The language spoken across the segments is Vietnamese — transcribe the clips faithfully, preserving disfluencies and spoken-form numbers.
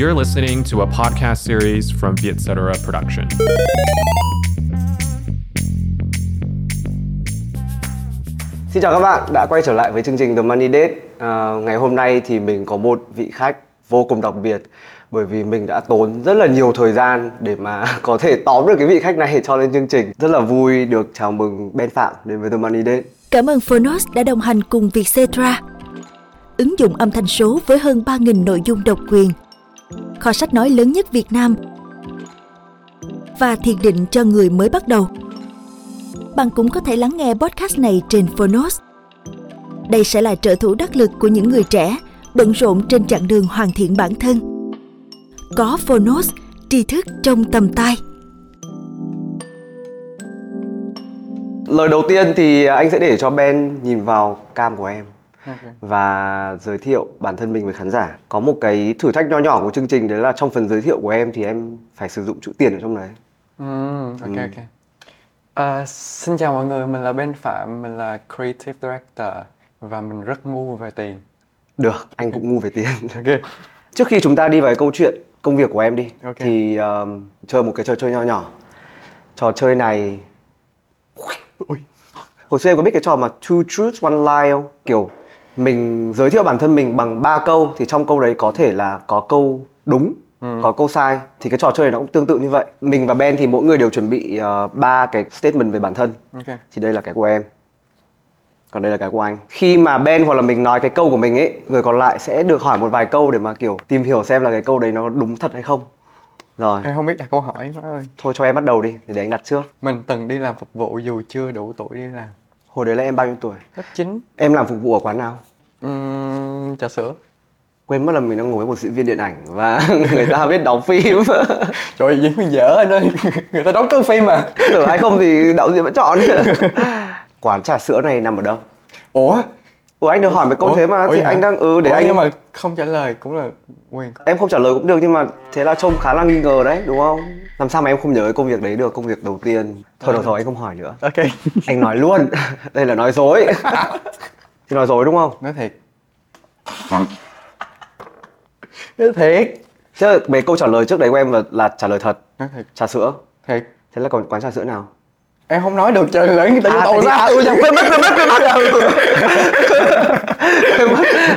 You're listening to a podcast series from Vietcetera Production. Xin chào các bạn đã quay trở lại với chương trình The Money Date. À, ngày hôm nay thì mình có một vị khách vô cùng đặc biệt, bởi vì mình đã tốn rất là nhiều thời gian để mà có thể tóm được cái vị khách này cho lên chương trình. Rất là vui được chào mừng Ben Phạm đến với The Money Date. Cảm ơn Fonos đã đồng hành cùng Vietcetera. Ứng dụng âm thanh số với hơn ba nghìn nội dung độc quyền, kho sách nói lớn nhất Việt Nam và thiền định cho người mới bắt đầu. Bạn cũng có thể lắng nghe podcast này trên Fonos. Đây sẽ là trợ thủ đắc lực của những người trẻ bận rộn trên chặng đường hoàn thiện bản thân. Có Fonos, tri thức trong tầm tay. Lời đầu tiên thì anh sẽ để cho Ben nhìn vào cam của em và giới thiệu bản thân mình với khán giả. Có một cái thử thách nho nhỏ của chương trình, đấy là trong phần giới thiệu của em thì em phải sử dụng chữ tiền ở trong đấy. Ừ, ok, ừ. ok. À, xin chào mọi người, mình là Ben Phạm, mình là Creative Director và mình rất ngu về tiền. Được, anh cũng ngu về tiền. Okay. Trước khi chúng ta đi vào câu chuyện công việc của em đi, okay. thì um, chơi một cái trò chơi nho nhỏ. Trò chơi này... Ôi. Hồi xưa em có biết cái trò mà Two Truths, One Lie không? Kiểu mình giới thiệu bản thân mình bằng ba câu, thì trong câu đấy có thể là có câu đúng, ừ. có câu sai. Thì cái trò chơi này nó cũng tương tự như vậy. Mình và Ben thì mỗi người đều chuẩn bị ba uh, cái statement về bản thân. Okay. Thì đây là cái của em, còn đây là cái của anh. Khi mà Ben hoặc là mình nói cái câu của mình ấy, người còn lại sẽ được hỏi một vài câu để mà kiểu tìm hiểu xem là cái câu đấy nó đúng thật hay không. Rồi. Em không biết đặt câu hỏi má ơi. Thôi cho em bắt đầu đi, để anh đặt trước. Mình từng đi làm phục vụ dù chưa đủ tuổi đi làm. Hồi đấy là em bao nhiêu tuổi? Lớp chín. Em làm phục vụ ở quán nào? Uhm, trà sữa. Quên mất là mình đang ngồi với một diễn viên điện ảnh và người ta biết đóng phim. Trời ơi, diễn viên dở anh ơi, người ta đóng cương phim mà. Tưởng hay không thì đạo diễn vẫn chọn. Quán trà sữa này nằm ở đâu? Ủa? Ủa anh được hỏi mấy câu Ủa? thế mà, thì anh đang ừ để Ủa, anh... nhưng mà không trả lời cũng là quyền. Em không trả lời cũng được, nhưng mà thế là trông khá là nghi ngờ đấy, đúng không? Làm sao mà em không nhớ công việc đấy được, công việc đầu tiên. Thôi được rồi, anh không hỏi nữa. Ok. Anh nói luôn, đây là nói dối. Thì nói dối đúng không? Nói thiệt. Nói thiệt. Chứ mấy câu trả lời trước đấy của em là, là trả lời thật. Nói thiệt. Trà sữa. Thiệt. Thế là còn quán trà sữa nào? Em không nói được, trời lấy người ta vô tù ra. Tôi chẳng quên mất, quên mất, quên mất.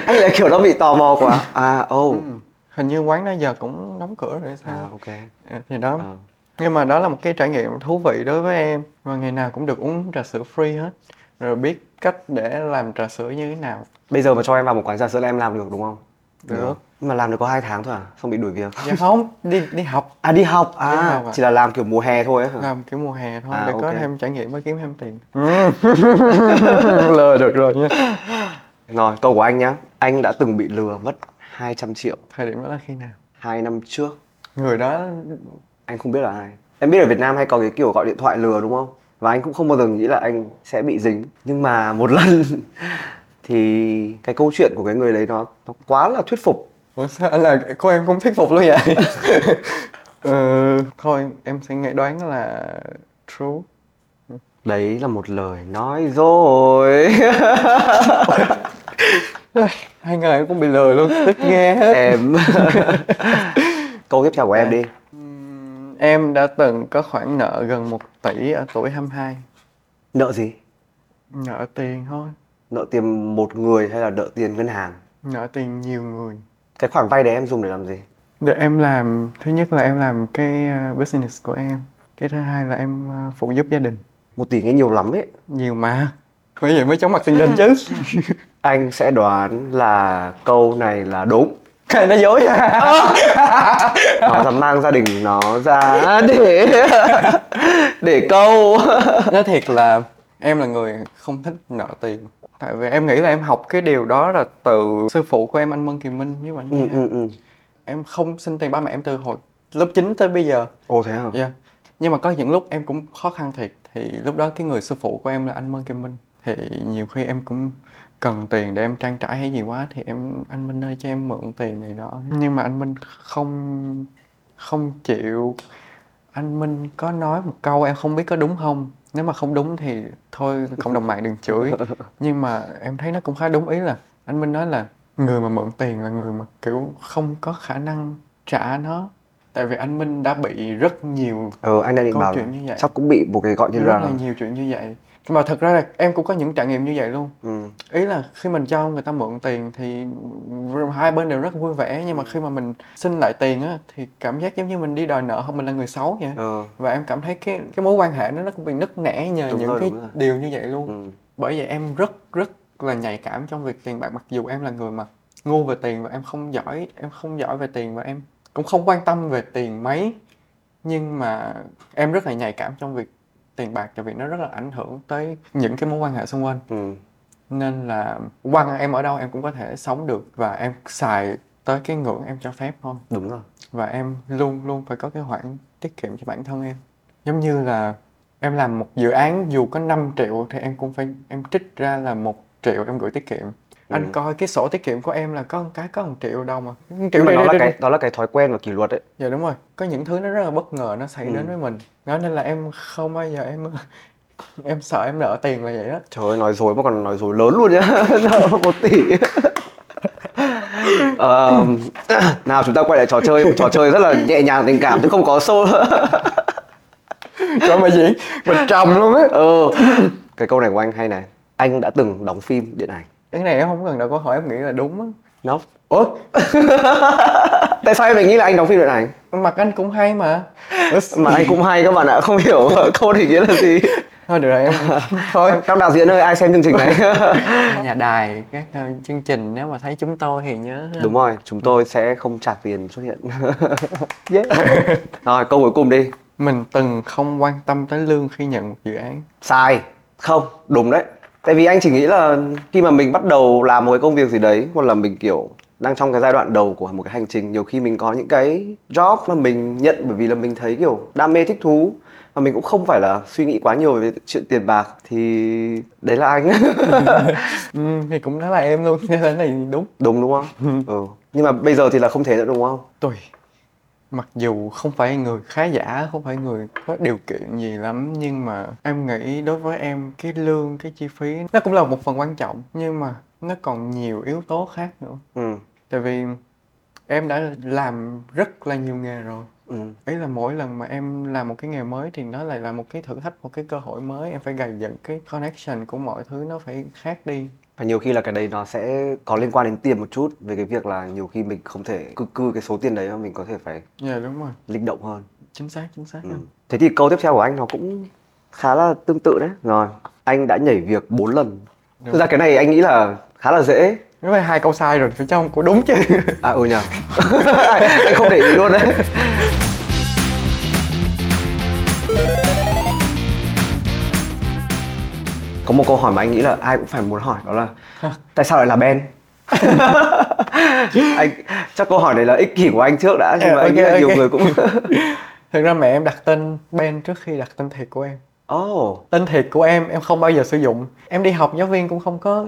Anh lại kiểu nó bị tò mò quá. À, ô. Oh. Ừ. Hình như quán đó giờ cũng đóng cửa rồi sao? À, ok. À, thì đó. À. Nhưng mà đó là một cái trải nghiệm thú vị đối với em. Và ngày nào cũng được uống trà sữa free hết. Rồi biết cách để làm trà sữa như thế nào. Bây giờ mà cho em vào một quán trà sữa là em làm được đúng không? Được. Được. Nhưng mà làm được có hai tháng thôi à? Xong bị đuổi việc? Dạ không, đi đi học. À đi học, à, đi học à. Chỉ là làm kiểu mùa hè thôi á hả? Làm kiểu mùa hè thôi, à, để okay. có thêm trải nghiệm mới kiếm thêm tiền. Lừa được rồi nha. Rồi, câu của anh nhá. Anh đã từng bị lừa mất hai trăm triệu. Thời điểm đó là khi nào? hai năm trước. Người đó... Anh không biết là ai. Em biết ở Việt Nam hay có cái kiểu gọi điện thoại lừa đúng không? Và anh cũng không bao giờ nghĩ là anh sẽ bị dính. Nhưng mà một lần thì cái câu chuyện của cái người đấy nó, nó quá là thuyết phục. Ủa sao anh là cô em không thuyết phục luôn vậy? ừ, thôi em sẽ nghĩ đoán là true. Đấy là một lời nói rồi. Hai người em cũng bị lừa luôn, tức nghe hết. Em... Câu tiếp theo của em đi. Em đã từng có khoản nợ gần một tỷ ở tuổi hai mươi hai. Nợ gì? Nợ tiền thôi. Nợ tiền một người hay là nợ tiền ngân hàng? Nợ tiền nhiều người. Cái khoản vay đấy em dùng để làm gì? Để em làm, thứ nhất là em làm cái business của em. Cái thứ hai là em phụ giúp gia đình. Một tỷ nghe nhiều lắm ấy. Nhiều mà. Bởi vậy mới chóng mặt tình hình chứ. Anh sẽ đoán là câu này là đúng. Cái nó dối à? Nó dám mang gia đình nó ra để để câu. Nói thiệt là em là người không thích nợ tiền. Tại vì em nghĩ là em học cái điều đó là từ sư phụ của em, anh Mân Kiềm Minh. Như vậy ừ, ừ, ừ. Em không xin tiền ba mẹ em từ hồi lớp chín tới bây giờ. Ồ thế hả? Yeah. Nhưng mà có những lúc em cũng khó khăn thiệt. Thì lúc đó cái người sư phụ của em là anh Mân Kiềm Minh. Thì nhiều khi em cũng cần tiền để em trang trải hay gì quá. Thì em anh Minh ơi cho em mượn tiền này đó. Nhưng mà anh Minh không không chịu. Anh Minh có nói một câu em không biết có đúng không. Nếu mà không đúng thì thôi cộng đồng mạng đừng chửi. Nhưng mà em thấy nó cũng khá đúng ý là anh Minh nói là người mà mượn tiền là người mà kiểu không có khả năng trả nó, tại vì anh Minh đã bị rất nhiều ừ, anh đã định câu bảo chuyện như vậy, sắp cũng bị một cái gọi như rất là rồi. Nhiều chuyện như vậy mà thật ra là em cũng có những trải nghiệm như vậy luôn. Ừ. Ý là khi mình cho người ta mượn tiền thì hai bên đều rất vui vẻ, nhưng mà khi mà mình xin lại tiền á thì cảm giác giống như mình đi đòi nợ, không, mình là người xấu vậy. Ừ. Và em cảm thấy cái cái mối quan hệ nó nó cũng bị nứt nẻ nhờ đúng những rồi, cái điều như vậy luôn. Ừ. Bởi vậy em rất rất là nhạy cảm trong việc tiền bạc, mặc dù em là người mà ngu về tiền và em không giỏi, em không giỏi về tiền và em cũng không quan tâm về tiền mấy, nhưng mà em rất là nhạy cảm trong việc tiền bạc, tại vì nó rất là ảnh hưởng tới những cái mối quan hệ xung quanh. Ừ. Nên là quăng em ở đâu em cũng có thể sống được và em xài tới cái ngưỡng em cho phép thôi. Đúng rồi. Và em luôn luôn phải có cái khoản tiết kiệm cho bản thân em. Giống như là em làm một dự án dù có năm triệu thì em cũng phải em trích ra là một triệu em gửi tiết kiệm. Ừ. Anh coi cái sổ tiết kiệm của em là có một cái có một triệu đâu mà. Triệu đó, là cái, đó là cái thói quen và kỷ luật đấy. Dạ đúng rồi. Có những thứ nó rất là bất ngờ nó xảy ừ. đến với mình. Đó nên là em không bao giờ em em sợ em nợ tiền là vậy đó. Trời ơi, nói dối mà còn nói dối lớn luôn nhá. Nợ một tỷ. uh, nào chúng ta quay lại trò chơi, một trò chơi rất là nhẹ nhàng tình cảm chứ không có show. Cho mà gì? Mình trầm luôn á. Ừ. Cái câu này của anh hay này. Anh đã từng đóng phim điện ảnh. Cái này em không cần đặt câu hỏi, em nghĩ là đúng á. Nó ớ tại sao em lại nghĩ là anh đóng phim điện ảnh? Mặt anh cũng hay mà. Mà anh cũng hay các bạn ạ, không hiểu câu này nghĩa là gì. Thôi được rồi em thôi. Các đạo diễn ơi, ai xem chương trình này, nhà đài các chương trình nếu mà thấy chúng tôi thì nhớ. Đúng rồi, chúng tôi sẽ không trả tiền xuất hiện. Yeah. Rồi câu cuối cùng đi. Mình từng không quan tâm tới lương khi nhận một dự án. Sai. Không, đúng đấy. Tại vì anh chỉ nghĩ là khi mà mình bắt đầu làm một cái công việc gì đấy, hoặc là mình kiểu đang trong cái giai đoạn đầu của một cái hành trình, nhiều khi mình có những cái job mà mình nhận bởi vì là mình thấy kiểu đam mê thích thú, mà mình cũng không phải là suy nghĩ quá nhiều về chuyện tiền bạc. Thì đấy là anh. Ừ, thì cũng đã là em luôn, nên là này đúng. Đúng đúng không? Ừ. Nhưng mà bây giờ thì là không thể nữa đúng không? Tôi mặc dù không phải người khá giả, không phải người có điều kiện gì lắm, nhưng mà em nghĩ đối với em cái lương, cái chi phí nó cũng là một phần quan trọng, nhưng mà nó còn nhiều yếu tố khác nữa. Ừ. Tại vì em đã làm rất là nhiều nghề rồi. Ừ. Ý là mỗi lần mà em làm một cái nghề mới thì nó lại là một cái thử thách, một cái cơ hội mới. Em phải gầy dựng cái connection của mọi thứ, nó phải khác đi. Và nhiều khi là cái đấy nó sẽ có liên quan đến tiền một chút, về cái việc là nhiều khi mình không thể cư cư cái số tiền đấy mà mình có thể phải yeah, đúng rồi. Linh động hơn. Chính xác, chính xác. Ừ. Thế thì câu tiếp theo của anh nó cũng khá là tương tự đấy. Rồi, anh đã nhảy việc bốn lần. Thực ra cái này anh nghĩ là khá là dễ. Nếu mà hai câu sai rồi thì trong có đúng chứ. À ừ nhờ. Anh không để ý luôn đấy. Có một câu hỏi mà anh nghĩ là ai cũng phải muốn hỏi, đó là tại sao lại là Ben? Anh chắc câu hỏi này là ích kỷ của anh trước đã, nhưng mà okay, anh nghĩ là okay. Nhiều người cũng thực ra mẹ em đặt tên Ben trước khi đặt tên thiệt của em. Oh. Tên thiệt của em em không bao giờ sử dụng. Em đi học giáo viên cũng không có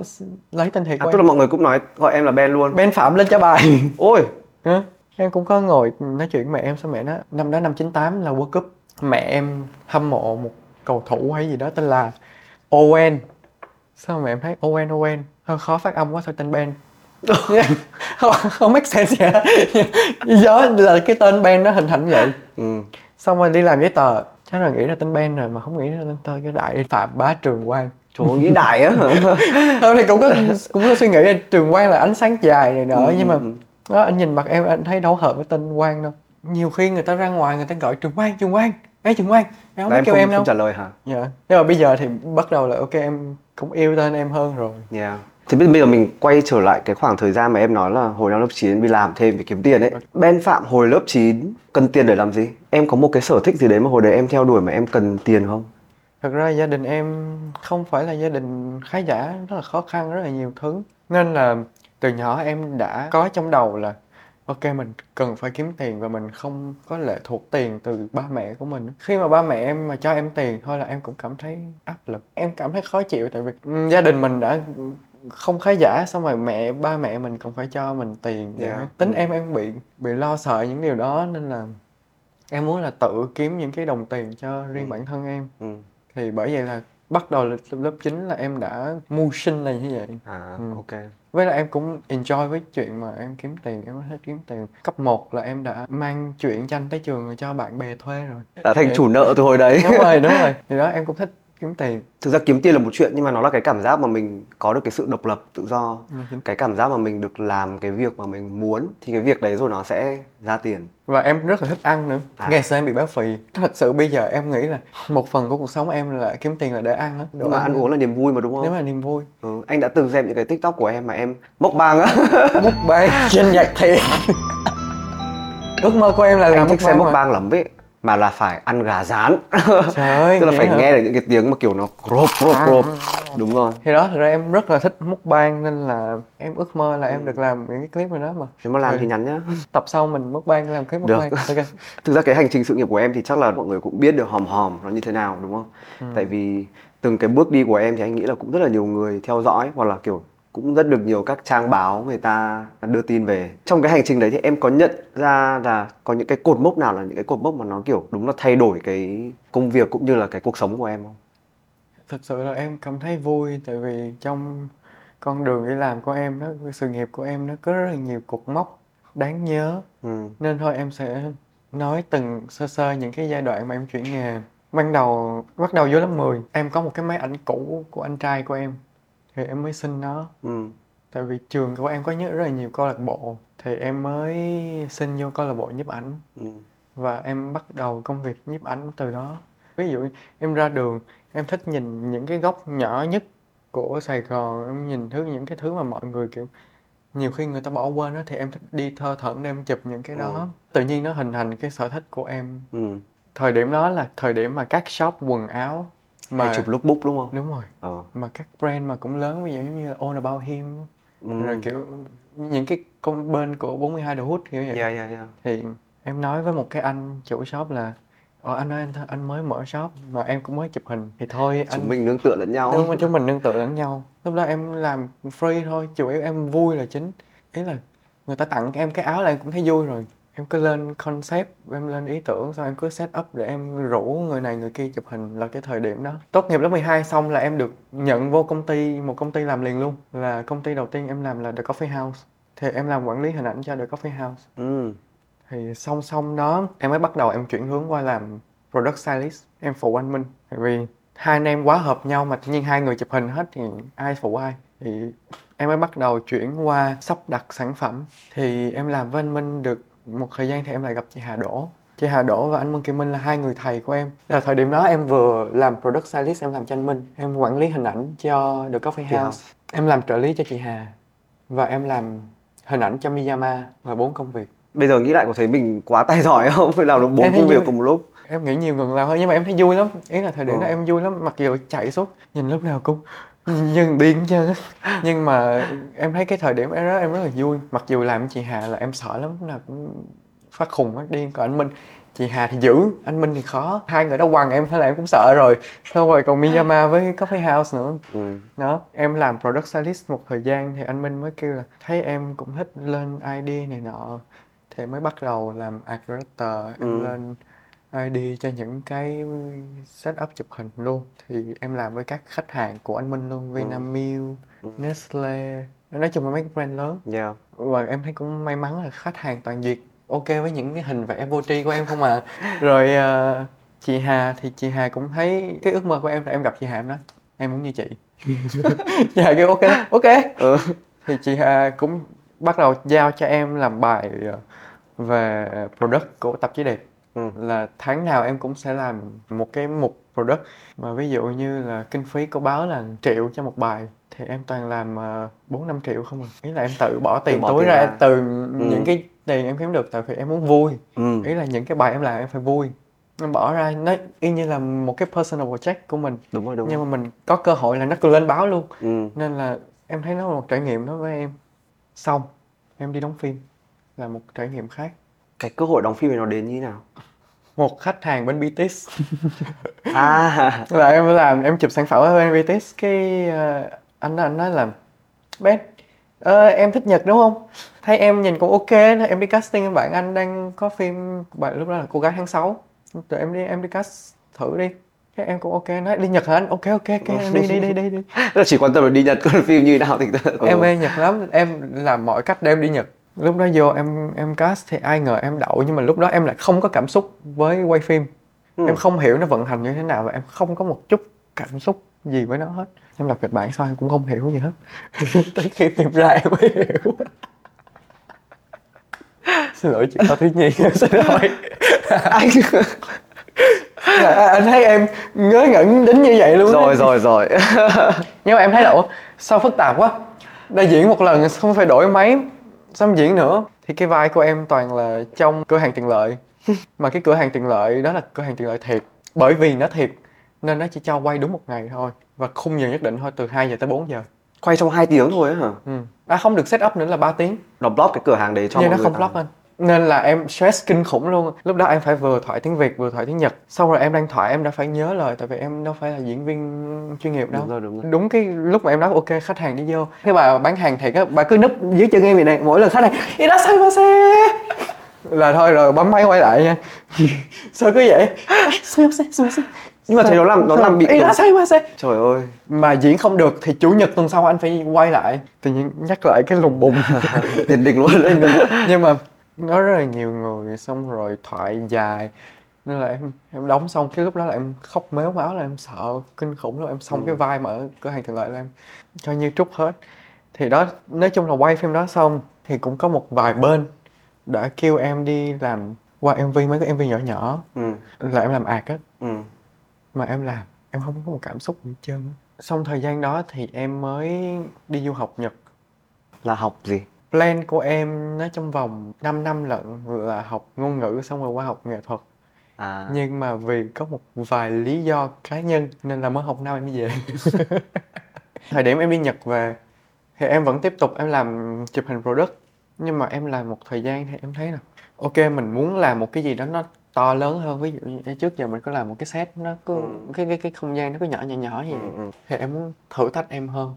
lấy tên thiệt à, của tức em. Tức là mọi người cũng nói gọi em là Ben luôn. Ben Phạm lên trả bài. Ôi. Hả? Em cũng có ngồi nói chuyện với mẹ em, sao mẹ nó năm đó năm chín tám là World Cup. Mẹ em hâm mộ một cầu thủ hay gì đó tên là Owen. Sao mà em thấy Owen Owen khó phát âm quá, sao tên Ben? Không, không make sense vậy. Đó là cái tên Ben nó hình thành vậy. Ừ. Xong rồi đi làm giấy tờ, chắc là nghĩ ra tên Ben rồi mà không nghĩ ra tên tơ cái Đại Phạm Bá Trường Quang. Trời ơi, nghĩ đại á hả? Thôi thì cũng có, cũng có suy nghĩ là Trường Quang là ánh sáng dài này nữa. Ừ. Nhưng mà đó, anh nhìn mặt em anh thấy đâu hợp với tên Quang đâu. Nhiều khi người ta ra ngoài người ta gọi Trường Quang, Trường Quang. Ê Trường Quang, em không biết kêu em đâu. Em không trả lời hả? Dạ. Nhưng mà bây giờ thì bắt đầu là ok, em cũng yêu tên em hơn rồi. Dạ. Yeah. Thì bây giờ mình quay trở lại cái khoảng thời gian mà em nói là hồi năm lớp chín đi làm thêm để kiếm tiền ấy. Ben Phạm hồi lớp chín cần tiền để làm gì? Em có một cái sở thích gì đấy mà hồi đấy em theo đuổi mà em cần tiền không? Thật ra gia đình em không phải là gia đình khá giả, rất là khó khăn, rất là nhiều thứ. Nên là từ nhỏ em đã có trong đầu là ok, mình cần phải kiếm tiền và mình không có lệ thuộc tiền từ ba mẹ của mình. Khi mà ba mẹ em mà cho em tiền thôi là em cũng cảm thấy áp lực. Em cảm thấy khó chịu tại vì gia đình mình đã không khá giả, xong rồi mẹ, ba mẹ mình còn phải cho mình tiền. Yeah. Tính em em bị bị lo sợ những điều đó nên là em muốn là tự kiếm những cái đồng tiền cho riêng ừ. bản thân em. Ừ. Thì bởi vậy là bắt đầu là lớp chín là em đã mưu sinh là như vậy. À, ừ. ok. Với lại em cũng enjoy với chuyện mà em kiếm tiền, em thích kiếm tiền. Cấp một là em đã mang chuyện tranh tới trường rồi cho bạn bè thuê rồi. Đã thành để... chủ nợ từ hồi đấy. Đúng rồi, đúng rồi. Thì đó, em cũng thích kiếm tiền. Thực ra kiếm tiền là một chuyện, nhưng mà nó là cái cảm giác mà mình có được cái sự độc lập, tự do. Ừ. Cái cảm giác mà mình được làm cái việc mà mình muốn, thì cái việc đấy rồi nó sẽ ra tiền. Và em rất là thích ăn nữa. À. Ngày xưa em bị béo phì. Thật sự bây giờ em nghĩ là một phần của cuộc sống em là kiếm tiền là để ăn á. Đúng mà ăn uống là niềm vui mà đúng không? Nếu mà niềm vui. Ừ. Anh đã từng xem những cái TikTok của em mà em mukbang á. Mukbang trên nhạc thiệt. Ước mơ của em là làm mukbang. Anh thích xem mukbang lắm ấy. Mà là phải ăn gà rán. Trời. Tức là phải hả? Nghe được những cái tiếng mà kiểu nó crop crop crop. Đúng rồi. Thì đó, thật ra em rất là thích mukbang nên là em ước mơ là em ừ. được làm những cái clip này đó mà. Nếu mà làm ừ. thì nhắn nhá. Tập sau mình mukbang làm clip mukbang. Được. Okay. Thực ra cái hành trình sự nghiệp của em thì chắc là mọi người cũng biết được hòm hòm nó như thế nào đúng không? Ừ. Tại vì từng cái bước đi của em thì anh nghĩ là cũng rất là nhiều người theo dõi hoặc là kiểu cũng rất được nhiều các trang báo người ta đưa tin về. Trong cái hành trình đấy thì em có nhận ra là có những cái cột mốc nào là những cái cột mốc mà nó kiểu đúng là thay đổi cái công việc cũng như là cái cuộc sống của em không? Thật sự là em cảm thấy vui, tại vì trong con đường đi làm của em đó, sự nghiệp của em nó có rất là nhiều cột mốc đáng nhớ. Ừ. Nên thôi em sẽ nói từng sơ sơ những cái giai đoạn mà em chuyển nghề. Ban đầu, bắt đầu vô lớp mười, em có một cái máy ảnh cũ của anh trai của em. Thì em mới xin nó. Ừ. Tại vì trường của em có rất là nhiều câu lạc bộ. Thì em mới xin vô câu lạc bộ nhiếp ảnh. Ừ. Và em bắt đầu công việc nhiếp ảnh từ đó. Ví dụ em ra đường, em thích nhìn những cái góc nhỏ nhất của Sài Gòn. Em nhìn thứ, những cái thứ mà mọi người kiểu nhiều khi người ta bỏ quên đó. Thì em thích đi thơ thẩn để em chụp những cái đó. Ừ. Tự nhiên nó hình thành cái sở thích của em. Ừ. Thời điểm đó là thời điểm mà các shop quần áo mà hay chụp lookbook đúng không? Đúng rồi. Ờ. Mà các brand mà cũng lớn, ví dụ như là All About Him. Ừ. Rồi kiểu những cái con bên của bốn mươi hai The Hood kiểu vậy. Yeah, yeah, yeah. Thì em nói với một cái anh chủ shop là Ờ anh ơi anh, th- anh mới mở shop mà em cũng mới chụp hình. Thì thôi anh... Chúng mình nương tựa lẫn nhau. Đúng rồi, chúng mình nương tựa lẫn nhau. Lúc đó em làm free thôi, chủ yếu em vui là chính. Ý là người ta tặng em cái áo là em cũng thấy vui rồi. Em cứ lên concept, em lên ý tưởng, xong em cứ set up để em rủ người này người kia chụp hình là cái thời điểm đó. Tốt nghiệp lớp mười hai xong là em được nhận vô công ty, một công ty làm liền luôn. Là công ty đầu tiên em làm là The Coffee House. Thì em làm quản lý hình ảnh cho The Coffee House. Ừ. Thì song song đó, em mới bắt đầu em chuyển hướng qua làm product stylist. Em phụ anh Minh. Tại vì hai anh em quá hợp nhau mà tự nhiên hai người chụp hình hết thì ai phụ ai. Thì em mới bắt đầu chuyển qua sắp đặt sản phẩm. Thì em làm với anh Minh được một thời gian thì em lại gặp chị Hà Đỗ. Chị Hà Đỗ và anh Mân Kiềm Minh là hai người thầy của em. Là thời điểm đó em vừa làm product stylist, em làm cho anh Minh. Em quản lý hình ảnh cho The Coffee House. Em làm trợ lý cho chị Hà. Và em làm hình ảnh cho Miyama. Và bốn công việc. Bây giờ nghĩ lại có thấy mình quá tay giỏi không? Phải làm được bốn công việc cùng một lúc. Em nghĩ nhiều người làm hơn nhưng mà em thấy vui lắm. Ý là thời điểm ừ. đó em vui lắm. Mặc dù chạy suốt, nhìn lúc nào cũng nhưng điên chứ. Nhưng mà em thấy cái thời điểm đó em rất là vui. Mặc dù làm chị Hà là em sợ lắm, lúc nào cũng phát khùng phát điên. Còn anh Minh, chị Hà thì dữ, anh Minh thì khó. Hai người đó quằn em, thế là em cũng sợ rồi. Xong rồi còn Miyama với Coffee House nữa. Ừ. Đó, em làm product stylist một thời gian thì anh Minh mới kêu là thấy em cũng thích lên I D này nọ. Thì mới bắt đầu làm art director, em ừ. lên I D cho những cái setup chụp hình luôn. Thì em làm với các khách hàng của anh Minh luôn, Vinamilk, ừ. Nestle, nói chung là mấy cái brand lớn. Yeah. Và em thấy cũng may mắn là khách hàng toàn Việt ok với những cái hình vẽ vô tri của em không à. Rồi uh, chị Hà thì chị Hà cũng thấy cái ước mơ của em là em gặp chị Hà em nói em muốn như chị. Chị Hà kêu ok, ok. Ừ. Thì chị Hà cũng bắt đầu giao cho em làm bài về product của tạp chí Đẹp. Ừ. Là tháng nào em cũng sẽ làm một cái mục product. Mà ví dụ như là kinh phí của báo là triệu cho một bài thì em toàn làm bốn năm triệu không à. Ý là em tự bỏ tiền tự bỏ túi tiền ra, ra từ ừ. những cái tiền em kiếm được. Tại vì em muốn vui. ừ. Ý là những cái bài em làm em phải vui. Em bỏ ra, nó y như là một cái personal project của mình. Đúng rồi, đúng. Nhưng mà mình có cơ hội là nó cứ lên báo luôn. ừ. Nên là em thấy nó là một trải nghiệm đó với em. Xong, em đi đóng phim. Là một trải nghiệm khác. Cái cơ hội đóng phim này nó đến như thế nào? Một khách hàng bên bê tê ét. À. Là em làm, em chụp sản phẩm ở bên bê tê ét. Cái uh, anh đó, anh nói là Ben, ờ, em thích Nhật đúng không? Thấy em nhìn cũng ok, em đi casting em bạn anh đang có phim, bài lúc đó là Cô Gái Tháng Sáu. Rồi em đi, em đi cast thử đi. Thế em cũng ok, nói đi Nhật hả anh? Ok ok ok em đi đi đi đi đi. Chỉ quan tâm là đi Nhật coi phim như thế nào thì em mê Nhật lắm, em làm mọi cách để em đi Nhật. Lúc đó vô em em cast thì ai ngờ em đậu, nhưng mà lúc đó em lại không có cảm xúc với quay phim. Ừ. Em không hiểu nó vận hành như thế nào và em không có một chút cảm xúc gì với nó hết. Em đọc kịch bản sao em cũng không hiểu gì hết. Tới khi tìm ra em mới hiểu. Xin lỗi chị Cao Thúy Nhi, xin lỗi. Anh anh thấy em ngớ ngẩn đến như vậy luôn. Rồi đấy. rồi rồi. Nhưng mà em thấy là sao phức tạp quá. Đại diễn một lần không phải đổi máy xong diễn nữa. Thì cái vai của em toàn là trong cửa hàng tiện lợi. Mà cái cửa hàng tiện lợi đó là cửa hàng tiện lợi thiệt. Bởi vì nó thiệt nên nó chỉ cho quay đúng một ngày thôi. Và khung giờ nhất định thôi, từ hai giờ tới bốn giờ. Quay trong hai tiếng thôi á hả? Ừ. À không được set up nữa là ba tiếng. Nó block cái cửa hàng đấy cho mọi người. Nhưng nó không block anh. Nên là em stress kinh khủng luôn. Lúc đó em phải vừa thoại tiếng Việt vừa thoại tiếng Nhật. Xong rồi em đang thoại em đã phải nhớ lời. Tại vì em đâu phải là diễn viên chuyên nghiệp đâu. Đúng rồi, đúng rồi. Đúng cái lúc mà em nói ok khách hàng đi vô, thế bà bán hàng thiệt á, bà cứ núp dưới chân em vậy này. Mỗi lần khách hàng "Irashaimase" là thôi rồi bấm máy quay lại nha. Sao cứ vậy? Nhưng mà thấy nó làm, nó làm bị kiểu... Trời ơi. Mà diễn không được thì chủ nhật tuần sau anh phải quay lại. Tự nhiên nhắc lại cái lùng bùng. Tuyệt đỉnh luôn. Nhưng mà nó rất là nhiều người, xong rồi thoại dài nên là em em đóng xong cái lúc đó là em khóc méo máu, là em sợ kinh khủng luôn. Em xong ừ. cái vai mà ở cửa hàng thường lợi là em cho như trút hết. Thì đó, nói chung là quay phim đó xong thì cũng có một vài bên đã kêu em đi làm qua em vê, mấy cái em vê nhỏ nhỏ ừ. là em làm ạc á. ừ. Mà em làm em không có một cảm xúc gì hết trơn. Xong thời gian đó thì em mới đi du học Nhật. Là học gì? Plan của em nó trong vòng năm năm lận là học ngôn ngữ xong rồi qua học nghệ thuật. À. Nhưng mà vì có một vài lý do cá nhân nên là mới học năm em đi về. Thời điểm em đi Nhật về thì em vẫn tiếp tục em làm chụp hình product. Nhưng mà em làm một thời gian thì em thấy là ok, mình muốn làm một cái gì đó nó to lớn hơn. Ví dụ như trước giờ mình có làm một cái set nó cứ ừ. cái, cái, cái không gian nó cứ nhỏ nhỏ nhỏ vậy. ừ. Thì em muốn thử thách em hơn.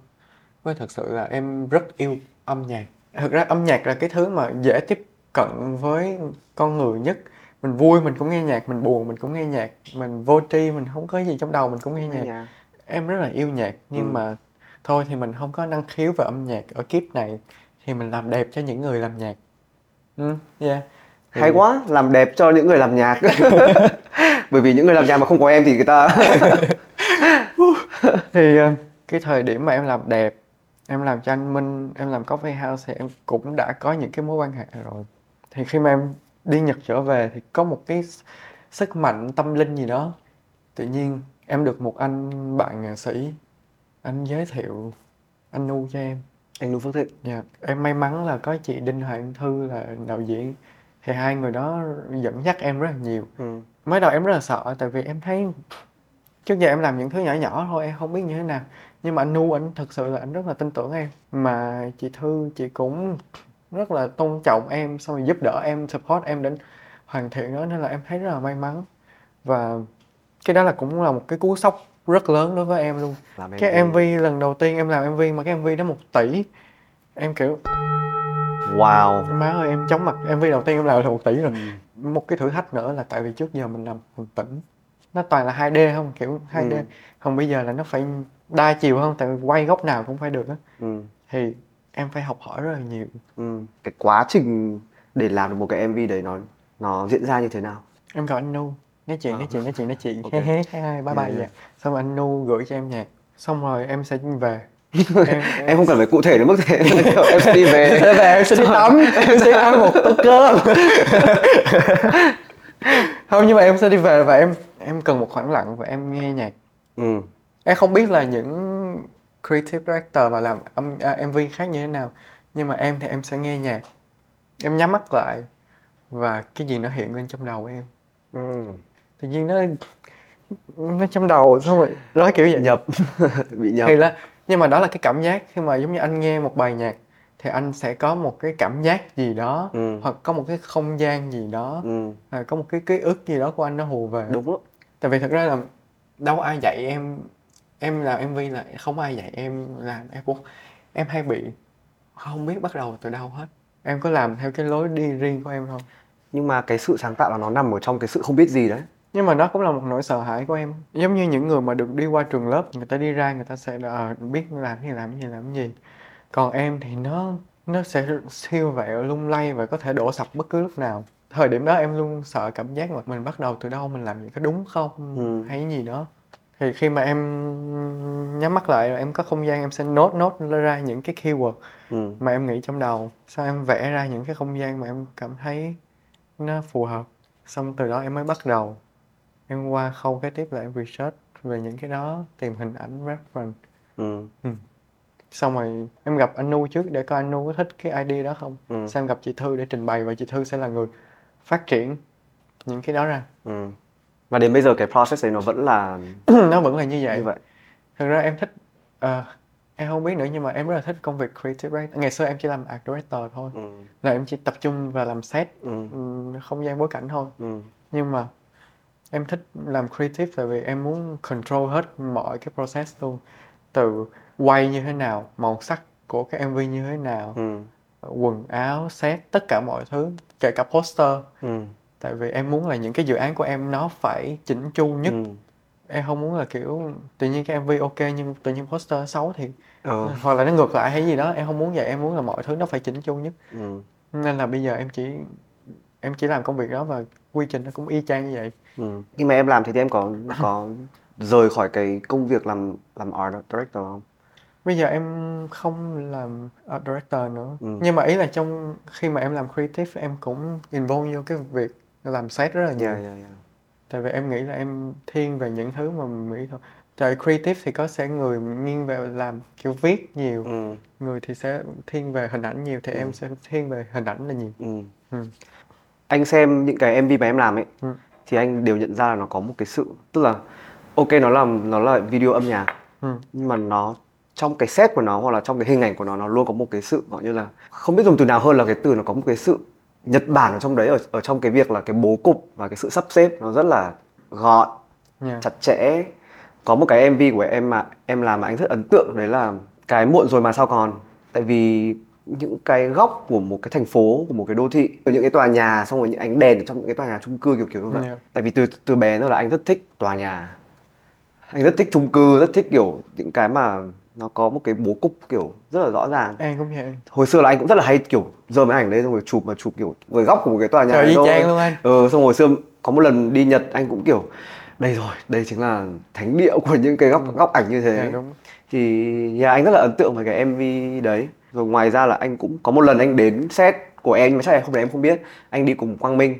Với thật sự là em rất yêu âm nhạc. Thực ra âm nhạc là cái thứ mà dễ tiếp cận với con người nhất. Mình vui mình cũng nghe nhạc, mình buồn mình cũng nghe nhạc, mình vô tri mình không có gì trong đầu mình cũng nghe nhạc. Dạ. Em rất là yêu nhạc nhưng ừ. mà thôi thì mình không có năng khiếu về âm nhạc ở kiếp này, thì mình làm đẹp cho những người làm nhạc. Ừ, yeah. Thì... Hay quá, làm đẹp cho những người làm nhạc. Bởi vì những người làm nhạc mà không có em thì người ta... Thì cái thời điểm mà em làm đẹp, em làm cho anh Minh, em làm Coffee House thì em cũng đã có những cái mối quan hệ rồi. Thì khi mà em đi Nhật trở về thì có một cái sức mạnh tâm linh gì đó. Tự nhiên em được một anh bạn nghệ sĩ, anh giới thiệu anh Nu cho em. Anh Nu Phước Thịnh. Dạ, em may mắn là có chị Đinh Hoàng Thư là đạo diễn. Thì hai người đó dẫn dắt em rất là nhiều. ừ. Mới đầu em rất là sợ tại vì em thấy trước giờ em làm những thứ nhỏ nhỏ thôi, em không biết như thế nào. Nhưng mà anh Nu, anh thật sự là anh rất là tin tưởng em. Mà chị Thư, chị cũng rất là tôn trọng em, xong rồi giúp đỡ em, support em đến hoàn thiện đó. Nên là em thấy rất là may mắn. Và cái đó là cũng là một cái cú sốc rất lớn đối với em luôn. Làm cái em vê lần đầu tiên em làm em vê mà cái em vê đó một tỷ. Em kiểu wow, má ơi, em chóng mặt. em vê đầu tiên em làm là một tỷ rồi. ừ. Một cái thử thách nữa là tại vì trước giờ mình làm hoàn tỉnh, nó toàn là hai D không, kiểu hai D. ừ. Còn bây giờ là nó phải đa chiều hơn, tại vì quay góc nào cũng phải được á. ừ. Thì em phải học hỏi rất là nhiều. ừ. Cái quá trình để làm được một cái em vê đấy nó nó diễn ra như thế nào? Em gọi anh Nu nói chuyện, à. nói chuyện nói chuyện nói chuyện nói chuyện he he hai hai bye bye vậy. Xong rồi anh Nu gửi cho em nhạc, xong rồi em sẽ về. em, em... em không cần phải cụ thể đến mức thế. Em sẽ đi về, về em sẽ đi tắm, em sẽ ăn một tô cơm. Không, nhưng mà em sẽ đi về và em em cần một khoảng lặng và em nghe nhạc. ừ. Em không biết là những creative director mà làm âm, à, em vê khác như thế nào, nhưng mà em thì em sẽ nghe nhạc, em nhắm mắt lại và cái gì nó hiện lên trong đầu em. ừ. Tự nhiên nó nó trong đầu, xong rồi nói kiểu vậy, nhập bị nhập. Thì là, nhưng mà đó là cái cảm giác khi mà giống như anh nghe một bài nhạc thì anh sẽ có một cái cảm giác gì đó, ừ. hoặc có một cái không gian gì đó, ừ. hoặc có một cái ký ức gì đó của anh nó hù về. Đúng đó. Tại vì thật ra là đâu ai dạy em. Em làm em vê là không ai dạy em làm. Em cũng em hay bị không biết bắt đầu từ đâu hết. Em có làm theo cái lối đi riêng của em thôi. Nhưng mà cái sự sáng tạo là nó nằm ở trong cái sự không biết gì đấy. Nhưng mà đó cũng là một nỗi sợ hãi của em. Giống như những người mà được đi qua trường lớp, người ta đi ra người ta sẽ à, biết làm gì làm gì làm gì. Còn em thì nó nó sẽ siêu vẹo, lung lay và có thể đổ sập bất cứ lúc nào. Thời điểm đó em luôn sợ cảm giác mà mình bắt đầu từ đâu, mình làm gì có đúng không ừ. hay gì đó. Thì khi mà em nhắm mắt lại em có không gian, em sẽ nốt nốt ra những cái keyword ừ. mà em nghĩ trong đầu. Sau em vẽ ra những cái không gian mà em cảm thấy nó phù hợp. Xong từ đó em mới bắt đầu. Em qua khâu cái tiếp là em research về những cái đó, tìm hình ảnh reference. Ừ. Ừ. Xong rồi em gặp anh Nu trước để coi anh Nu có thích cái idea đó không. Ừ. Xong em gặp chị Thư để trình bày và chị Thư sẽ là người phát triển những cái đó ra. Ừ. Và đến bây giờ cái process này nó vẫn là... nó vẫn là như vậy. Như vậy. Thực ra em thích... Uh, em không biết nữa nhưng mà em rất là thích công việc creative writing. Ngày xưa em chỉ làm art director thôi. Ừ. Là em chỉ tập trung và làm set, ừ. không gian bối cảnh thôi. Ừ. Nhưng mà em thích làm creative tại vì em muốn control hết mọi cái process luôn. Từ quay như thế nào, màu sắc của cái em vê như thế nào, ừ. quần áo, set, tất cả mọi thứ, kể cả poster. Ừ. Tại vì em muốn là những cái dự án của em nó phải chỉnh chu nhất. Ừ. Em không muốn là kiểu tự nhiên cái em vê ok nhưng tự nhiên poster xấu thì ừ. hoặc là nó ngược lại hay gì đó. Em không muốn vậy, em muốn là mọi thứ nó phải chỉnh chu nhất. Ừ. Nên là bây giờ em chỉ em chỉ làm công việc đó và quy trình nó cũng y chang như vậy. Ừ. Khi mà em làm thì em có có rời khỏi cái công việc làm làm art director không? Bây giờ em không làm art director nữa. Ừ. Nhưng mà ý là trong khi mà em làm creative em cũng involve vô cái việc làm set rất là nhiều. Yeah, yeah, yeah. Tại vì em nghĩ là em thiên về những thứ mà mỹ thuật. Tại creative thì có sẽ người nghiêng về làm kiểu viết nhiều, ừ. người thì sẽ thiên về hình ảnh nhiều, thì ừ. em sẽ thiên về hình ảnh là nhiều. Ừ. Ừ. Anh xem những cái em vê mà em làm ấy, ừ. thì anh đều nhận ra là nó có một cái sự, tức là ok nó là nó là video âm nhạc, ừ. nhưng mà nó trong cái set của nó hoặc là trong cái hình ảnh của nó nó luôn có một cái sự gọi như là không biết dùng từ nào hơn là cái từ nó có một cái sự Nhật Bản ở trong đấy, ở, ở trong cái việc là cái bố cục và cái sự sắp xếp nó rất là gọn, yeah. chặt chẽ. Có một cái em vê của em mà em làm mà anh rất ấn tượng đấy là cái Muộn Rồi Mà Sao Còn. Tại vì những cái góc của một cái thành phố, của một cái đô thị, những cái tòa nhà, xong rồi những ánh đèn ở trong những cái tòa nhà chung cư kiểu kiểu như vậy. Yeah. Tại vì từ từ bé nữa là anh rất thích tòa nhà, anh rất thích chung cư, rất thích kiểu những cái mà nó có một cái bố cục kiểu rất là rõ ràng. Em cũng vậy. Hồi xưa là anh cũng rất là hay kiểu giơ máy ảnh lên xong rồi chụp mà chụp kiểu với góc của một cái tòa nhà đó. Trời ơi, luôn anh. Ừ, xong hồi xưa có một lần đi Nhật anh cũng kiểu đây rồi, đây chính là thánh địa của những cái góc ừ. góc ảnh như thế. Đấy, đúng. Thì nhà anh rất là ấn tượng với cái em vê đấy. Rồi ngoài ra là anh cũng có một lần anh đến set của em nhưng mà chắc là không phải em không biết. Anh đi cùng Quang Minh.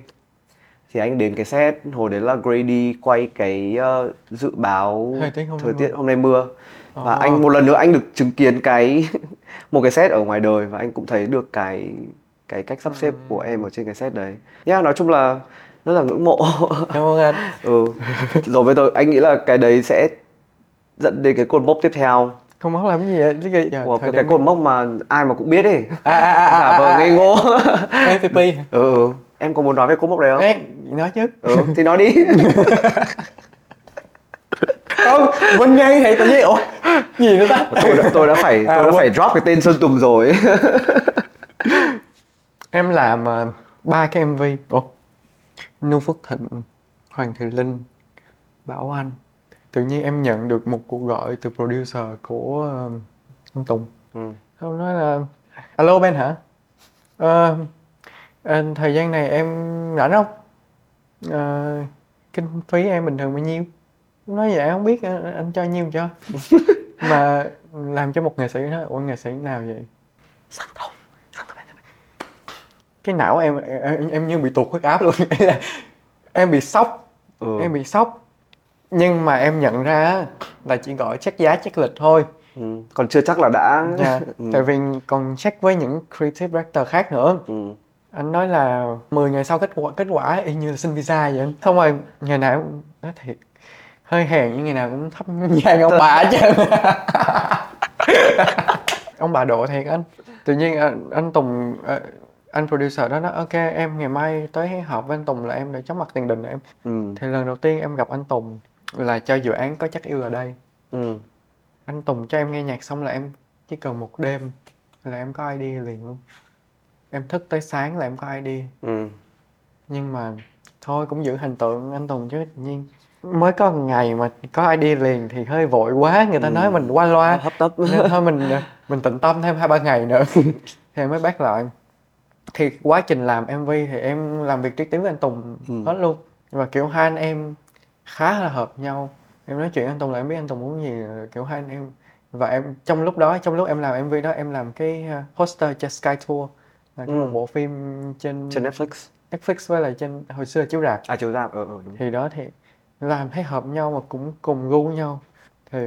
Thì anh đến cái set hồi đấy là Gray đi quay cái uh, dự báo thời tiết hôm nay mưa. Và oh. anh một lần nữa anh được chứng kiến cái một cái set ở ngoài đời và anh cũng thấy được cái cái cách sắp xếp của em ở trên cái set đấy. Yeah, nói chung là rất là ngưỡng mộ. Cảm ơn anh. Ừ. Rồi bây giờ anh nghĩ là cái đấy sẽ dẫn đến cái cột mốc tiếp theo. Không mắc làm gì vậy? Cái, dạ, wow, cái, cái cột mốc mà ai mà cũng biết ấy. À à à, à, à, à ngây ngô. em vê pê. Ừ. Em có muốn nói về cột mốc đấy không? Em nói chứ. Ừ, thì nói đi. Không, quên ngay thấy tự nhiên, ôi, gì nữa ta? Tôi đã, tôi đã phải, tôi à, đã phải drop cái tên Sơn Tùng rồi. Em làm ba uh, cái em vê, ồ, Lưu Phước Thịnh, Hoàng Thuỳ Linh, Bảo Anh. Tự nhiên em nhận được một cuộc gọi từ producer của uh, ông Tùng. Ừ. Ông nói là, alo Ben hả? Uh, uh, thời gian này em rảnh không? Uh, kinh phí em bình thường bao nhiêu? Nói vậy không biết anh cho nhiêu cho. Mà làm cho một nghệ sĩ đó, ủa nghệ sĩ nào vậy? Sơn Tùng. Cái não em em, em như bị tụt huyết áp luôn. Em bị sốc. Ừ. Em bị sốc. Nhưng mà em nhận ra là chỉ gọi check giá check lịch thôi. Ừ. Còn chưa chắc là đã. Yeah. Ừ. Tại vì còn check với những creative director khác nữa. Ừ. Anh nói là mười ngày sau kết quả kết quả y như là xin visa vậy. Xong rồi ngày nào cũng nói thiệt. Hơi hèn như ngày nào cũng thấp vàng ông bà chứ. Ông bà độ thiệt anh. Tự nhiên anh, anh Tùng, anh producer đó nói ok em ngày mai tới họp với anh Tùng là em để chóng mặt tiền đình em. Ừ. Thì lần đầu tiên em gặp anh Tùng là cho dự án Có Chắc Yêu Ở Đây. Ừ. Anh Tùng cho em nghe nhạc xong là em chỉ cần một đêm là em có idea liền luôn. Em thức tới sáng là em có idea. Ừ. Nhưng mà thôi cũng giữ hình tượng anh Tùng chứ, tự nhiên mới có ngày mà có idea liền thì hơi vội quá, người ta ừ. nói mình qua loa hấp tấp nên thôi mình mình tịnh tâm thêm hai ba ngày nữa thì mới back lại. Thì quá trình làm em vê thì em làm việc trực tiếp với anh Tùng ừ. hết luôn, và kiểu hai anh em khá là hợp nhau. Em nói chuyện anh Tùng là em biết anh Tùng muốn gì, kiểu hai anh em. Và em trong lúc đó, trong lúc em làm em vê đó, em làm cái poster cho Sky Tour, là cái ừ. một bộ phim trên trên Netflix Netflix với lại trên hồi xưa chiếu rạp. À chiếu rạp ừ, ừ, đúng. Thì đó thì làm thấy hợp nhau mà cũng cùng gu nhau. Thì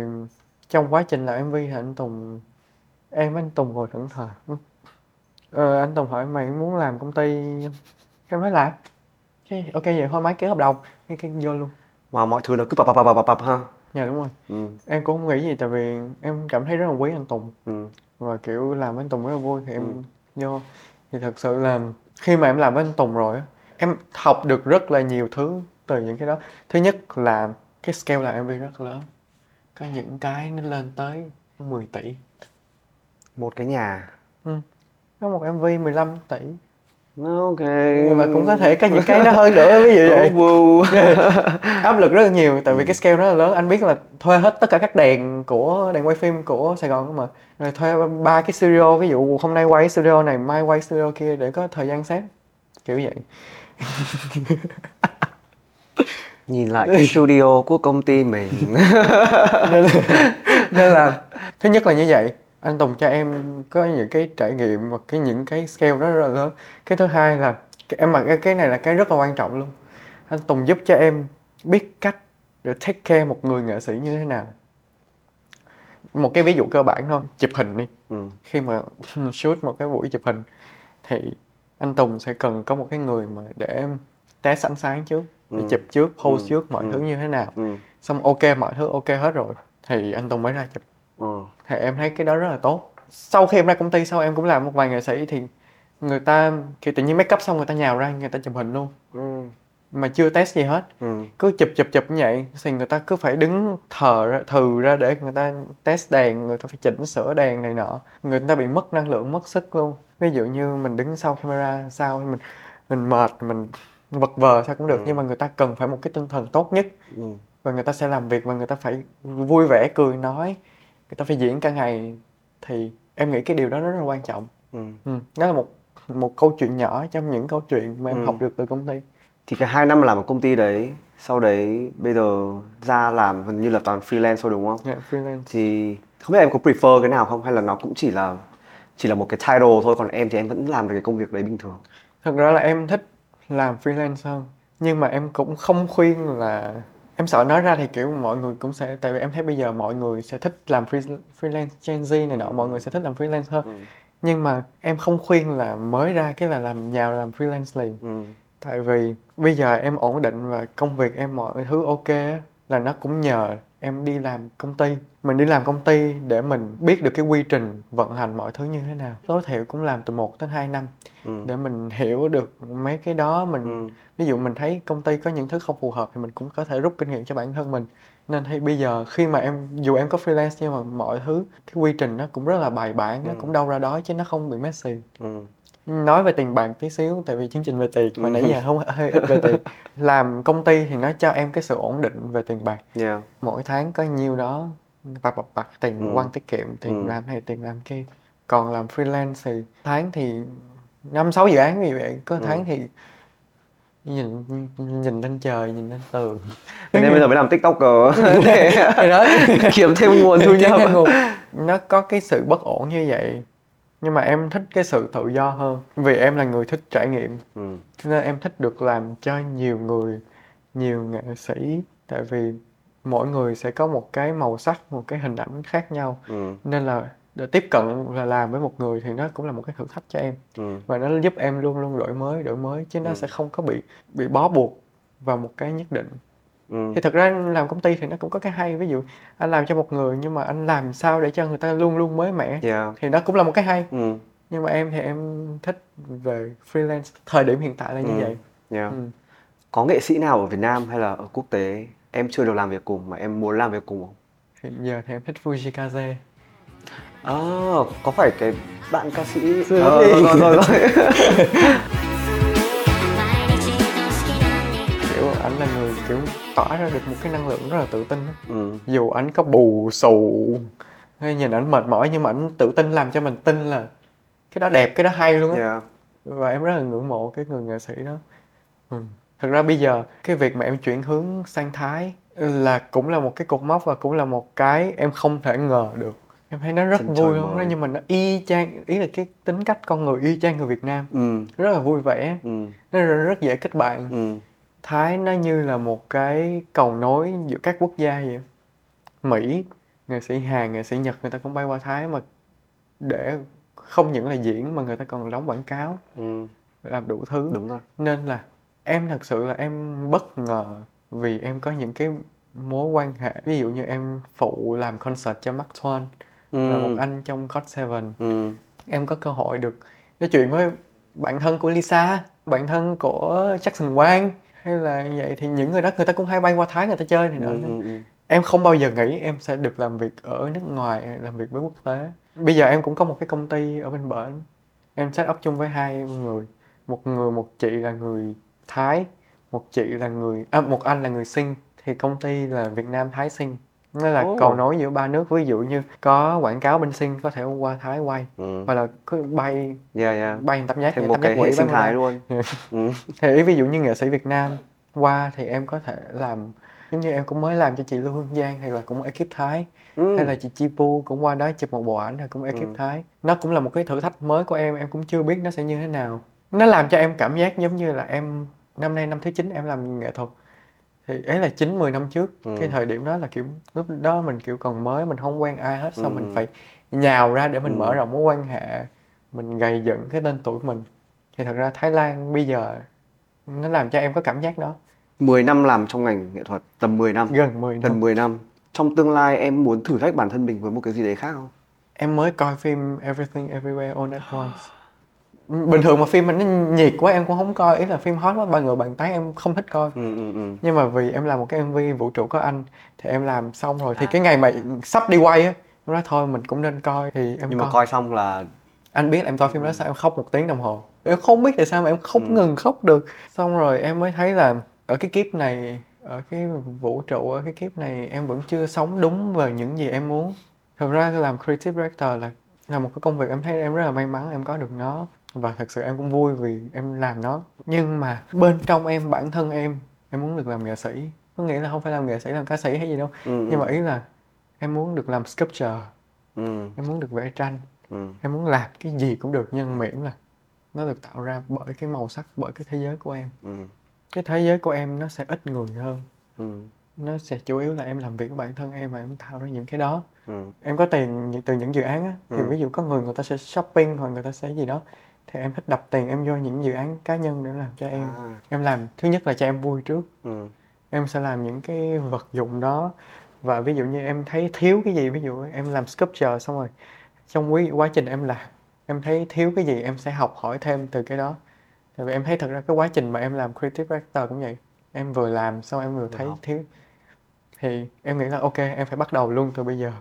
trong quá trình làm em vê thì anh Tùng, em với anh Tùng ngồi thẫn thờ. Ờ, anh Tùng hỏi mày muốn làm công ty, em nói làm. Okay, ok vậy thôi máy ký hợp đồng, cái cái vô luôn. Mà mọi thứ nó cứ bập bập bập bập bập ha. Dạ đúng rồi. Ừ. Em cũng không nghĩ gì tại vì em cảm thấy rất là quý anh Tùng. Ừ. Và kiểu làm với anh Tùng rất là vui thì em ừ. vô. Thì thật sự là khi mà em làm với anh Tùng rồi, em học được rất là nhiều thứ từ những cái đó. Thứ nhất là cái scale làm em vê rất lớn. Có những cái nó lên tới mười tỷ. Một cái nhà. Ừ. Có một em vê mười lăm tỷ. Ok. Mà cũng có thể có những cái nó hơn nữa ví dụ vậy. Áp lực rất là nhiều tại vì cái scale nó là lớn. Anh biết là thuê hết tất cả các đèn của đèn quay phim của Sài Gòn mà. Rồi thuê ba cái studio, ví dụ hôm nay quay studio này, mai quay studio kia để có thời gian xét. Kiểu vậy. Nhìn lại cái studio của công ty mình. Nên là, nên là thứ nhất là như vậy. Anh Tùng cho em có những cái trải nghiệm và cái những cái scale đó rất là lớn. Cái thứ hai là em mặc cái này là cái rất là quan trọng luôn. Anh Tùng giúp cho em biết cách để take care một người nghệ sĩ như thế nào. Một cái ví dụ cơ bản thôi, chụp hình đi. Ừ. Khi mà shoot một cái buổi chụp hình thì anh Tùng sẽ cần có một cái người mà để em test ánh sáng trước, ừ. để chụp trước, pose ừ. trước mọi ừ. thứ như thế nào. Ừ. Xong ok mọi thứ ok hết rồi thì anh Tùng mới ra chụp. Ừ. Thì em thấy cái đó rất là tốt. Sau khi em ra công ty sau em cũng làm một vài nghệ sĩ thì người ta thì tự nhiên make up xong người ta nhào ra người ta chụp hình luôn ừ. mà chưa test gì hết ừ. cứ chụp chụp chụp như vậy thì người ta cứ phải đứng thờ ra, thừ ra để người ta test đèn, người ta phải chỉnh sửa đèn này nọ, người ta bị mất năng lượng mất sức luôn. Ví dụ như mình đứng sau camera sao mình mình mệt mình vật vờ sao cũng được ừ. nhưng mà người ta cần phải một cái tinh thần tốt nhất ừ. và người ta sẽ làm việc và người ta phải vui vẻ cười nói. Người ta phải diễn cả ngày thì em nghĩ cái điều đó rất là quan trọng. Ừ. Ừ. Đó là một một câu chuyện nhỏ trong những câu chuyện mà em ừ. học được từ công ty. Thì cái hai năm làm ở công ty đấy, sau đấy bây giờ ra làm gần như là toàn freelance thôi đúng không? Dạ, freelance. Thì không biết em có prefer cái nào không hay là nó cũng chỉ là chỉ là một cái title thôi, còn em thì em vẫn làm được cái công việc đấy bình thường. Thật ra là em thích làm freelance hơn, nhưng mà em cũng không khuyên là em sợ nói ra thì kiểu mọi người cũng sẽ, tại vì em thấy bây giờ mọi người sẽ thích làm free, freelance Gen Z này nọ, mọi người sẽ thích làm freelance hơn. Ừ. Nhưng mà em không khuyên là mới ra cái là làm nhào làm freelance liền. Ừ. Tại vì bây giờ em ổn định và công việc em mọi thứ ok là nó cũng nhờ em đi làm công ty. Mình đi làm công ty để mình biết được cái quy trình vận hành mọi thứ như thế nào. Tối thiểu cũng làm từ một đến hai năm ừ. để mình hiểu được mấy cái đó. Mình ừ. ví dụ mình thấy công ty có những thứ không phù hợp thì mình cũng có thể rút kinh nghiệm cho bản thân mình. Nên thì bây giờ khi mà em, dù em có freelance nhưng mà mọi thứ, cái quy trình nó cũng rất là bài bản, ừ. nó cũng đâu ra đó chứ nó không bị messy. Ừ. Nói về tiền bạc tí xíu, tại vì chương trình về tiền mà nãy giờ không hơi ít về tiền. Làm công ty thì nó cho em cái sự ổn định về tiền bạc. Yeah. Mỗi tháng có nhiêu đó, bạc bạc bạc, tiền ừ. quăng tiết kiệm, tiền ừ. làm này, tiền làm kia. Còn làm freelance thì tháng thì năm sáu dự án như vậy, có tháng ừ. thì nhìn nhìn lên trời, nhìn lên tường. Nên bây giờ mới làm TikToker để kiếm thêm nguồn thu nhập. Nó có cái sự bất ổn như vậy. Nhưng mà em thích cái sự tự do hơn. Vì em là người thích trải nghiệm. Ừ. Nên em thích được làm cho nhiều người, nhiều nghệ sĩ. Tại vì mỗi người sẽ có một cái màu sắc, một cái hình ảnh khác nhau. Ừ. Nên là để tiếp cận là làm với một người thì nó cũng là một cái thử thách cho em. Ừ. Và nó giúp em luôn luôn đổi mới, đổi mới. Chứ nó ừ. sẽ không có bị, bị bó buộc vào một cái nhất định. Ừ. Thì thật ra làm công ty thì nó cũng có cái hay. Ví dụ anh làm cho một người nhưng mà anh làm sao để cho người ta luôn luôn mới mẻ. Yeah. Thì nó cũng là một cái hay. Ừ. Nhưng mà em thì em thích về freelance thời điểm hiện tại là như ừ. vậy. Yeah. Ừ. Có nghệ sĩ nào ở Việt Nam hay là ở quốc tế em chưa được làm việc cùng mà em muốn làm việc cùng không? Hiện giờ thì em thích Fujikaze. Ờ, à, có phải cái bạn ca sĩ xưa ờ, rồi rồi rồi kiểu tỏa ra được một cái năng lượng rất là tự tin. Ừ. Dù ảnh có bù xù hay nhìn ảnh mệt mỏi nhưng mà ảnh tự tin làm cho mình tin là cái đó đẹp, cái đó hay luôn á. Yeah. Và em rất là ngưỡng mộ cái người nghệ sĩ đó. Ừ. Thật ra bây giờ cái việc mà em chuyển hướng sang Thái là cũng là một cái cột mốc và cũng là một cái em không thể ngờ được. Em thấy nó rất Chính vui luôn đó, nhưng mà nó y chang, ý là cái tính cách con người y chang người Việt Nam. Ừ. Rất là vui vẻ, ừ. Nó rất dễ kết bạn. Ừ. Thái nó như là một cái cầu nối giữa các quốc gia vậy. Mỹ, nghệ sĩ Hàn, nghệ sĩ Nhật người ta cũng bay qua Thái mà để không những là diễn mà người ta còn đóng quảng cáo, ừ. Làm đủ thứ. Đúng rồi. Nên là em thật sự là em bất ngờ vì em có những cái mối quan hệ. Ví dụ như em phụ làm concert cho Max Von, ừ. Là một anh trong God Seven, ừ. Em có cơ hội được nói chuyện với bạn thân của Lisa, bạn thân của Jackson Wang hay là vậy, thì những người đó người ta cũng hay bay qua Thái người ta chơi này nọ. Ừ, ừ. Em không bao giờ nghĩ em sẽ được làm việc ở nước ngoài, làm việc với quốc tế. Bây giờ em cũng có một cái công ty ở bên bển, em set up chung với hai người, một người một chị là người Thái, một chị là người à, một anh là người Sinh. Thì công ty là Việt Nam Thái Sinh, nó là oh. Cầu nối giữa ba nước. Ví dụ như có quảng cáo bên Sinh có thể qua Thái quay, ừ. Hoặc là cứ bay, yeah, yeah. Bay tạp nhát, thì một cái hệ sinh thái luôn. Ừ. Thì ví dụ như nghệ sĩ Việt Nam qua thì em có thể làm, giống như em cũng mới làm cho chị Lưu Hương Giang hay là cũng ekip Thái, ừ. Hay là chị Chi Pu cũng qua đó chụp một bộ ảnh hay cũng ekip, ừ. Thái. Nó cũng là một cái thử thách mới của em, em cũng chưa biết nó sẽ như thế nào. Nó làm cho em cảm giác giống như là em năm nay năm thứ chín em làm nghệ thuật. Thì ấy là chín mười năm trước, ừ. Cái thời điểm đó là kiểu lúc đó mình kiểu còn mới, mình không quen ai hết, xong ừ. Mình phải nhào ra để mình ừ. Mở rộng mối quan hệ, mình gầy dựng cái tên tuổi mình. Thì thật ra Thái Lan bây giờ nó làm cho em có cảm giác đó. mười năm làm trong ngành nghệ thuật, tầm mười năm. Gần mười năm. Gần mười năm. Trong tương lai em muốn thử thách bản thân mình với một cái gì đấy khác không? Em mới coi phim Everything Everywhere All At Once. Bình thường mà phim mà nó nhiệt quá em cũng không coi, ý là phim hot quá ba người bàn tán em không thích coi, ừ, ừ, ừ. Nhưng mà vì em làm một cái em vê Vũ trụ có anh thì em làm xong rồi thì cái ngày mà sắp đi quay á, em nói thôi mình cũng nên coi thì em. Nhưng coi. Mà coi xong là anh biết em coi phim đó sao em khóc một tiếng đồng hồ, em không biết tại sao mà em không ừ. Ngừng khóc được. Xong rồi em mới thấy là ở cái kiếp này, ở cái vũ trụ, ở cái kiếp này em vẫn chưa sống đúng về những gì em muốn. Thật ra làm creative director là là một cái công việc em thấy em rất là may mắn em có được nó. Và thật sự em cũng vui vì em làm nó. Nhưng mà bên trong em, bản thân em, em muốn được làm nghệ sĩ. Có nghĩa là không phải làm nghệ sĩ, làm ca sĩ hay gì đâu, ừ, nhưng ừ. Mà ý là em muốn được làm sculpture, ừ. Em muốn được vẽ tranh, ừ. Em muốn làm cái gì cũng được, nhưng miễn là nó được tạo ra bởi cái màu sắc, bởi cái thế giới của em, ừ. Cái thế giới của em nó sẽ ít người hơn, ừ. Nó sẽ chủ yếu là em làm việc với bản thân em và em tạo ra những cái đó, ừ. Em có tiền từ những dự án á, thì ừ. Ví dụ có người người ta sẽ shopping hoặc người ta sẽ gì đó, thì em thích đập tiền em vô những dự án cá nhân để làm cho em. À. Em làm thứ nhất là cho em vui trước. Ừ. Em sẽ làm những cái vật dụng đó. Và ví dụ như em thấy thiếu cái gì, ví dụ em làm sculpture xong rồi, trong quý, quá trình em làm, em thấy thiếu cái gì em sẽ học hỏi thêm từ cái đó. Tại vì em thấy thật ra cái quá trình mà em làm creative director cũng vậy. Em vừa làm xong em vừa thấy thiếu. Thì em nghĩ là ok, em phải bắt đầu luôn từ bây giờ.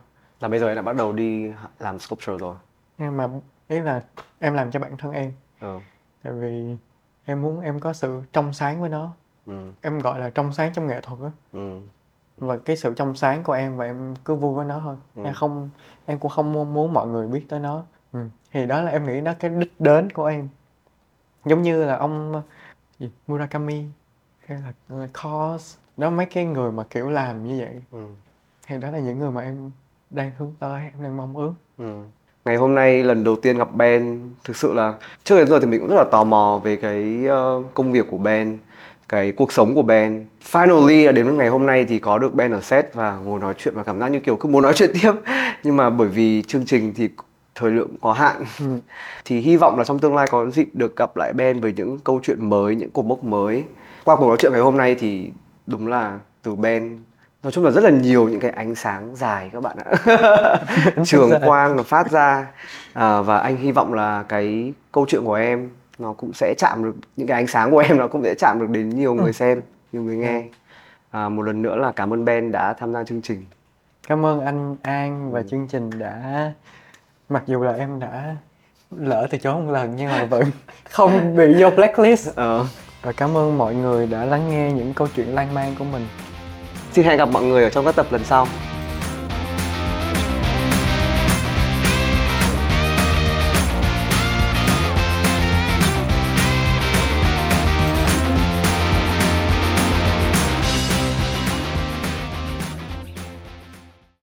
Là bây giờ em đã bắt đầu đi làm sculpture rồi. Nhưng mà ý là em làm cho bản thân em, ừ. Tại vì em muốn em có sự trong sáng với nó, ừ. Em gọi là trong sáng trong nghệ thuật á, ừ. Và cái sự trong sáng của em và em cứ vui với nó thôi, ừ. Em không, em cũng không muốn mọi người biết tới nó, ừ. Thì đó là em nghĩ đó cái đích đến của em. Giống như là ông gì? Murakami hay là Kaws, đó mấy cái người mà kiểu làm như vậy, ừ. Thì đó là những người mà em đang hướng tới, em đang mong ước, ừ. Ngày hôm nay lần đầu tiên gặp Ben, thực sự là trước đến giờ thì mình cũng rất là tò mò về cái uh, công việc của Ben, cái cuộc sống của Ben. Finally là đến ngày hôm nay thì có được Ben ở set và ngồi nói chuyện và cảm giác như kiểu cứ muốn nói chuyện tiếp. Nhưng mà bởi vì chương trình thì thời lượng có hạn, thì hy vọng là trong tương lai có dịp được gặp lại Ben với những câu chuyện mới, những cột mốc mới. Qua cuộc nói chuyện ngày hôm nay thì đúng là từ Ben... Nói chung là rất là nhiều những cái ánh sáng dài các bạn ạ. Trường quang nó phát ra, à, và anh hy vọng là cái câu chuyện của em nó cũng sẽ chạm được, những cái ánh sáng của em nó cũng sẽ chạm được đến nhiều người xem, nhiều người nghe, à, một lần nữa là cảm ơn Ben đã tham gia chương trình. Cảm ơn anh An và chương trình đã, mặc dù là em đã lỡ từ chối một lần nhưng mà vẫn không bị vô blacklist. Ờ. Và cảm ơn mọi người đã lắng nghe những câu chuyện lan man của mình. Xin hẹn gặp mọi người ở trong các tập lần sau.